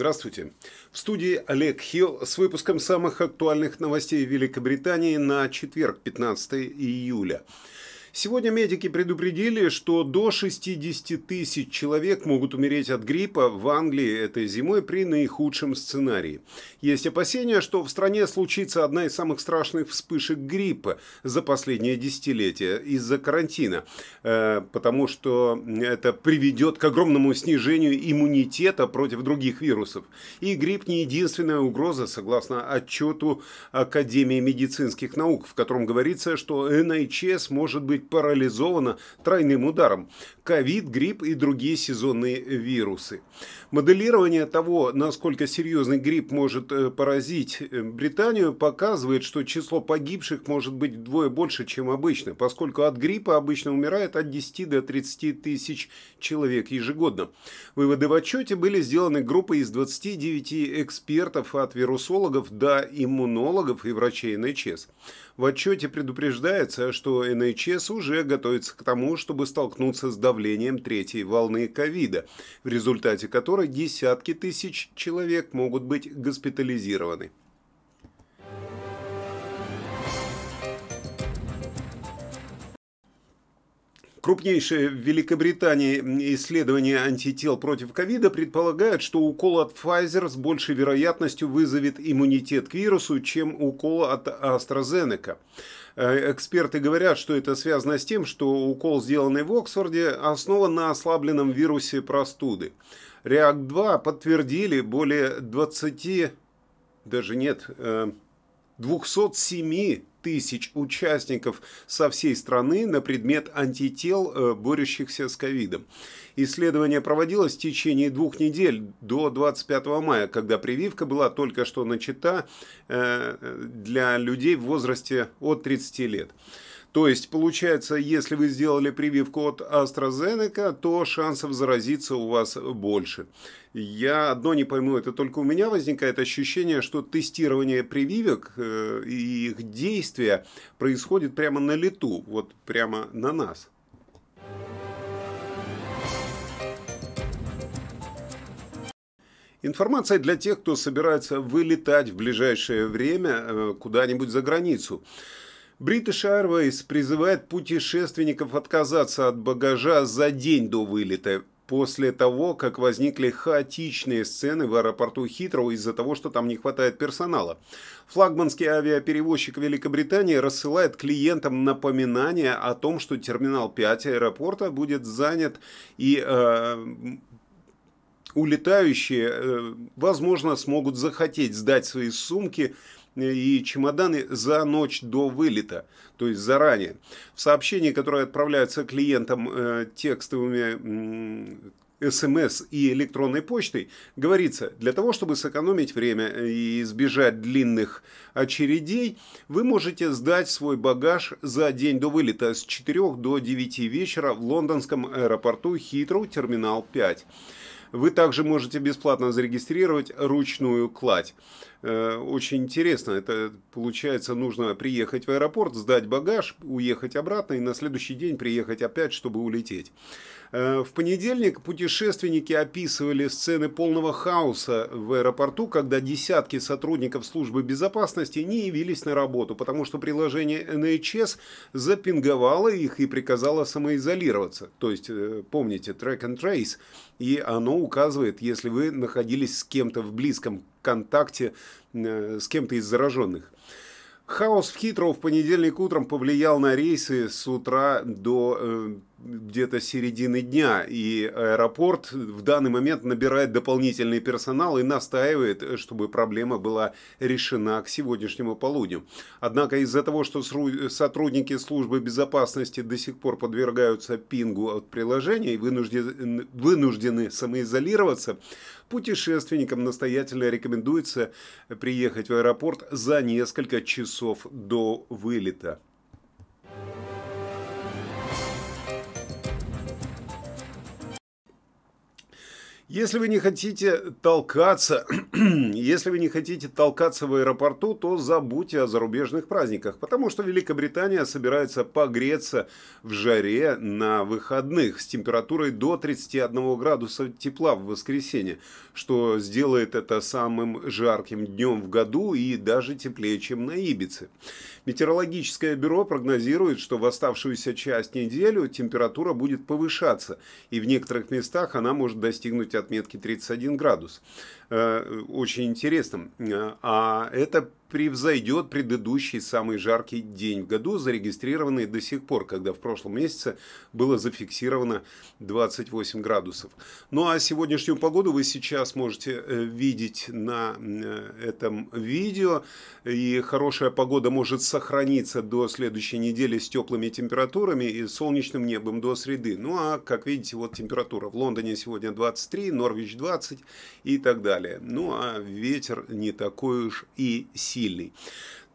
Здравствуйте. В студии Олег Хил с выпуском самых актуальных новостей Великобритании на четверг, 15 июля. Сегодня медики предупредили, что до 60 тысяч человек могут умереть от гриппа в Англии этой зимой при наихудшем сценарии. Есть опасения, что в стране случится одна из самых страшных вспышек гриппа за последние десятилетия из-за карантина, потому что это приведет к огромному снижению иммунитета против других вирусов. И грипп не единственная угроза, согласно отчету Академии медицинских наук, в котором говорится, что NHS может быть парализована тройным ударом: ковид, грипп и другие сезонные вирусы. Моделирование того, насколько серьезный грипп может поразить Британию, показывает, что число погибших может быть вдвое больше, чем обычно, поскольку от гриппа обычно умирает от 10 до 30 тысяч человек ежегодно. Выводы в отчете были сделаны группой из 29 экспертов, от вирусологов до иммунологов и врачей НХС. В отчете предупреждается, что НХС уже готовится к тому, чтобы столкнуться с давлением третьей волны ковида, в результате которой десятки тысяч человек могут быть госпитализированы. Крупнейшее в Великобритании исследование антител против ковида предполагает, что укол от Pfizer с большей вероятностью вызовет иммунитет к вирусу, чем укол от AstraZeneca. Эксперты говорят, что это связано с тем, что укол, сделанный в Оксфорде, основан на ослабленном вирусе простуды. React-2 подтвердили более 207 тысяч участников со всей страны на предмет антител, борющихся с ковидом. Исследование проводилось в течение 2 недель до 25 мая, когда прививка была только что начата для людей в возрасте от 30 лет. То есть, получается, если вы сделали прививку от AstraZeneca, то шансов заразиться у вас больше. Я одно не пойму, это только у меня возникает ощущение, что тестирование прививок и их действия происходит прямо на лету, вот прямо на нас. Информация для тех, кто собирается вылетать в ближайшее время куда-нибудь за границу. British Airways призывает путешественников отказаться от багажа за день до вылета, после того, как возникли хаотичные сцены в аэропорту Хитроу из-за того, что там не хватает персонала. Флагманский авиаперевозчик Великобритании рассылает клиентам напоминания о том, что терминал 5 аэропорта будет занят, и улетающие, возможно, смогут захотеть сдать свои сумки и чемоданы за ночь до вылета, то есть заранее. В сообщении, которое отправляется клиентам текстовыми СМС и электронной почтой, говорится: для того, чтобы сэкономить время и избежать длинных очередей, вы можете сдать свой багаж за день до вылета с 4 до 9 вечера в лондонском аэропорту Хитроу, терминал 5. Вы также можете бесплатно зарегистрировать ручную кладь. Очень интересно, это получается, нужно приехать в аэропорт, сдать багаж, уехать обратно и на следующий день приехать опять, чтобы улететь. В понедельник путешественники описывали сцены полного хаоса в аэропорту, когда десятки сотрудников службы безопасности не явились на работу, потому что приложение NHS запинговало их и приказало самоизолироваться. То есть, помните, track and trace, и оно указывает, если вы находились с кем-то в близком контакте с кем-то из зараженных. Хаос в Хитроу в понедельник утром повлиял на рейсы с утра до где-то середины дня, и аэропорт в данный момент набирает дополнительный персонал и настаивает, чтобы проблема была решена к сегодняшнему полудню. Однако из-за того, что сотрудники службы безопасности до сих пор подвергаются пингу от приложения и вынуждены самоизолироваться, путешественникам настоятельно рекомендуется приехать в аэропорт за несколько часов до вылета. Если вы не хотите толкаться, в аэропорту, то забудьте о зарубежных праздниках, потому что Великобритания собирается погреться в жаре на выходных с температурой до 31 градуса тепла в воскресенье, что сделает это самым жарким днем в году и даже теплее, чем на Ибице. Метеорологическое бюро прогнозирует, что в оставшуюся часть недели температура будет повышаться, и в некоторых местах она может достигнуть отметки 31 градус. Очень интересно. А это превзойдет предыдущий самый жаркий день в году, зарегистрированный до сих пор, когда в прошлом месяце было зафиксировано 28 градусов. Ну а сегодняшнюю погоду вы сейчас можете видеть на этом видео. И хорошая погода может сохраниться до следующей недели с теплыми температурами и солнечным небом до среды. Ну а как видите, вот температура. В Лондоне сегодня 23, Норвич 20 и так далее. Ну а ветер не такой уж и сильный.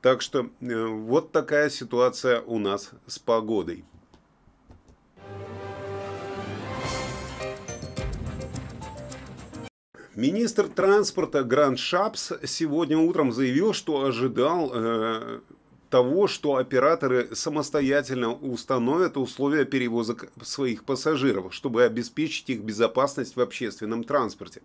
Так что вот такая ситуация у нас с погодой. Министр транспорта Грант Шапс сегодня утром заявил, что ожидал того, что операторы самостоятельно установят условия перевозок своих пассажиров, чтобы обеспечить их безопасность в общественном транспорте.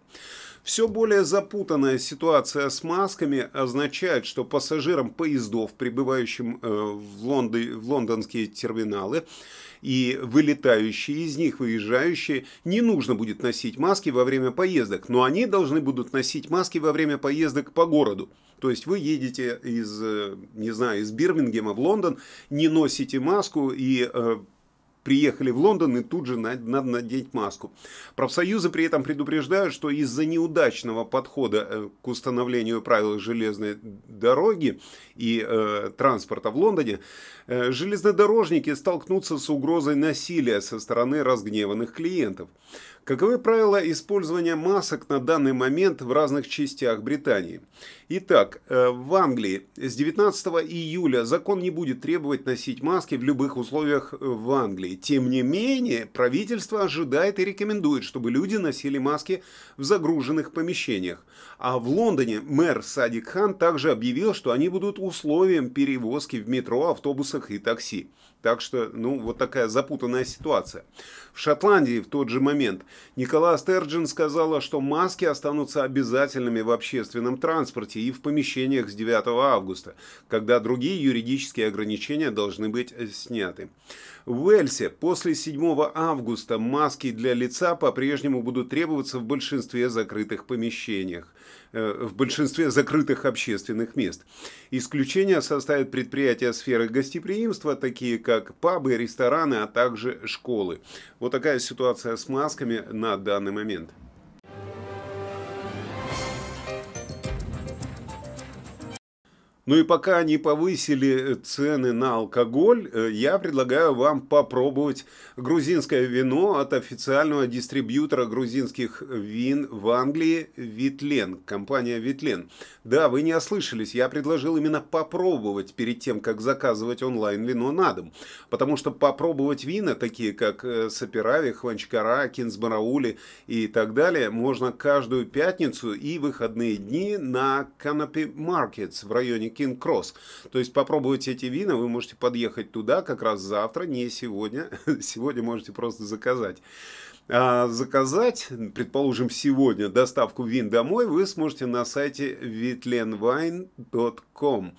Все более запутанная ситуация с масками означает, что пассажирам поездов, прибывающим в лондонские терминалы, и вылетающие из них, выезжающие, не нужно будет носить маски во время поездок, но они должны будут носить маски во время поездок по городу. То есть вы едете из Бирмингема в Лондон, не носите маску и приехали в Лондон и тут же надо надеть маску. Профсоюзы при этом предупреждают, что из-за неудачного подхода к установлению правил железной дороги и транспорта в Лондоне, железнодорожники столкнутся с угрозой насилия со стороны разгневанных клиентов. Каковы правила использования масок на данный момент в разных частях Британии? Итак, в Англии с 19 июля закон не будет требовать носить маски в любых условиях в Англии. Тем не менее, правительство ожидает и рекомендует, чтобы люди носили маски в загруженных помещениях. А в Лондоне мэр Садик Хан также объявил, что они будут условием перевозки в метро, автобусах и такси. Так что, вот такая запутанная ситуация. В Шотландии в тот же момент Никола Стерджин сказала, что маски останутся обязательными в общественном транспорте и в помещениях с 9 августа, когда другие юридические ограничения должны быть сняты. В Уэльсе после 7 августа маски для лица по-прежнему будут требоваться в большинстве закрытых помещениях, в большинстве закрытых общественных мест. Исключения составят предприятия сферы гостеприимства, такие как пабы, рестораны, а также школы. Вот такая ситуация с масками на данный момент. Ну и пока они повысили цены на алкоголь, я предлагаю вам попробовать грузинское вино от официального дистрибьютора грузинских вин в Англии Витлен, компания Витлен. Да, вы не ослышались, я предложил именно попробовать перед тем, как заказывать онлайн вино на дом. Потому что попробовать вина, такие как Саперави, Хванчкара, Кинзмараули и так далее, можно каждую пятницу и выходные дни на Canopy Markets в районе Кинг-Кросс. То есть попробовать эти вина, вы можете подъехать туда как раз завтра, не сегодня. Сегодня можете просто заказать. А заказать, предположим, сегодня доставку вин домой вы сможете на сайте vitlenwine.com.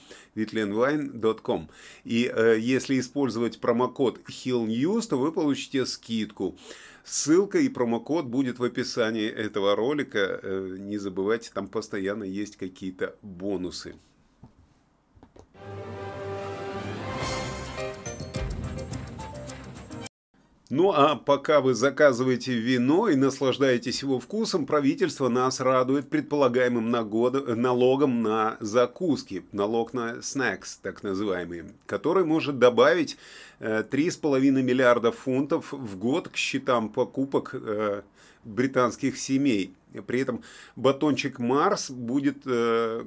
И если использовать промокод HILNEWS, то вы получите скидку. Ссылка и промокод будет в описании этого ролика. Не забывайте, там постоянно есть какие-то бонусы. Ну а пока вы заказываете вино и наслаждаетесь его вкусом, правительство нас радует предполагаемым налогом на закуски, налог на снэкс, так называемый, который может добавить 3,5 миллиарда фунтов в год к счетам покупок британских семей. При этом батончик Марс, будет,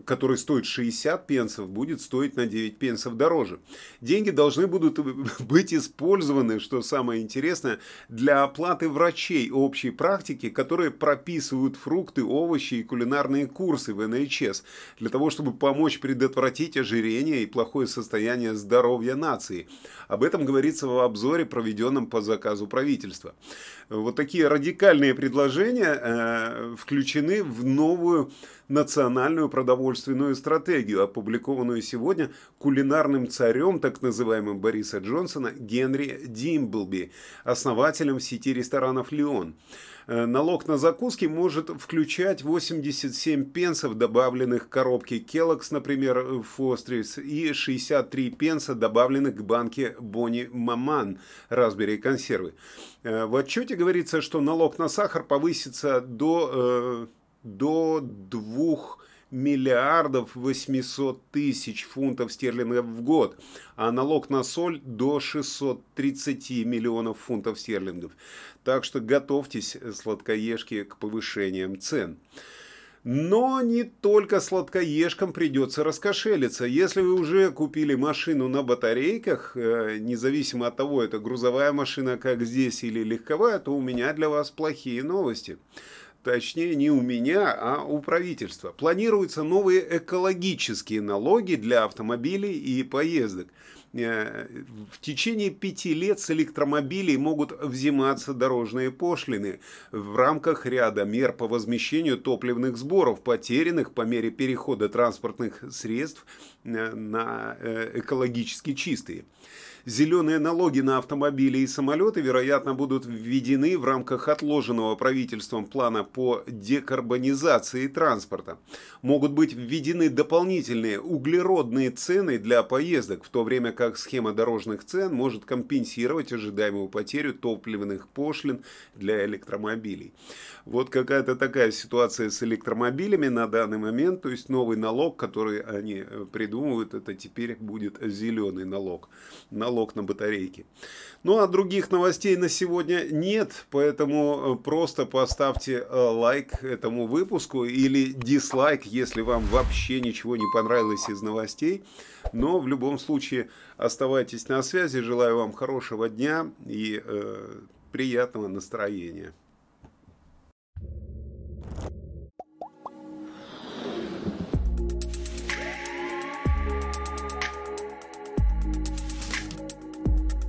который стоит 60 пенсов, будет стоить на 9 пенсов дороже. Деньги должны будут быть использованы, что самое интересное, для оплаты врачей общей практики, которые прописывают фрукты, овощи и кулинарные курсы в NHS, для того, чтобы помочь предотвратить ожирение и плохое состояние здоровья нации. Об этом говорится в обзоре, проведенном по заказу правительства. Вот такие радикальные предложения включены в новую национальную продовольственную стратегию, опубликованную сегодня кулинарным царем, так называемым Бориса Джонсона, Генри Димблби, основателем сети ресторанов «Леон». Налог на закуски может включать 87 пенсов, добавленных к коробке «Келлокс», например, в «Фострис», и 63 пенса, добавленных к банке «Бонни Маман» «Разбери» консервы. В отчете говорится, что налог на сахар повысится до 2 800 000 000 фунтов стерлингов в год, а налог на соль до 630 миллионов фунтов стерлингов. Так что готовьтесь, сладкоежки, к повышениям цен. Но не только сладкоежкам придется раскошелиться. Если вы уже купили машину на батарейках, независимо от того, это грузовая машина, как здесь, или легковая, то у меня для вас плохие новости. Точнее, не у меня, а у правительства. Планируются новые экологические налоги для автомобилей и поездок. В течение 5 лет с электромобилей могут взиматься дорожные пошлины в рамках ряда мер по возмещению топливных сборов, потерянных по мере перехода транспортных средств на экологически чистые. Зеленые налоги на автомобили и самолеты, вероятно, будут введены в рамках отложенного правительством плана по декарбонизации транспорта. Могут быть введены дополнительные углеродные цены для поездок, в то время как схема дорожных цен может компенсировать ожидаемую потерю топливных пошлин для электромобилей. Вот какая-то такая ситуация с электромобилями на данный момент, то есть новый налог, который они придумывают, это теперь будет зеленый налог. Налог на батарейки. Ну а других новостей на сегодня нет, поэтому просто поставьте лайк этому выпуску или дизлайк, если вам вообще ничего не понравилось из новостей. Но в любом случае оставайтесь на связи. Желаю вам хорошего дня и приятного настроения.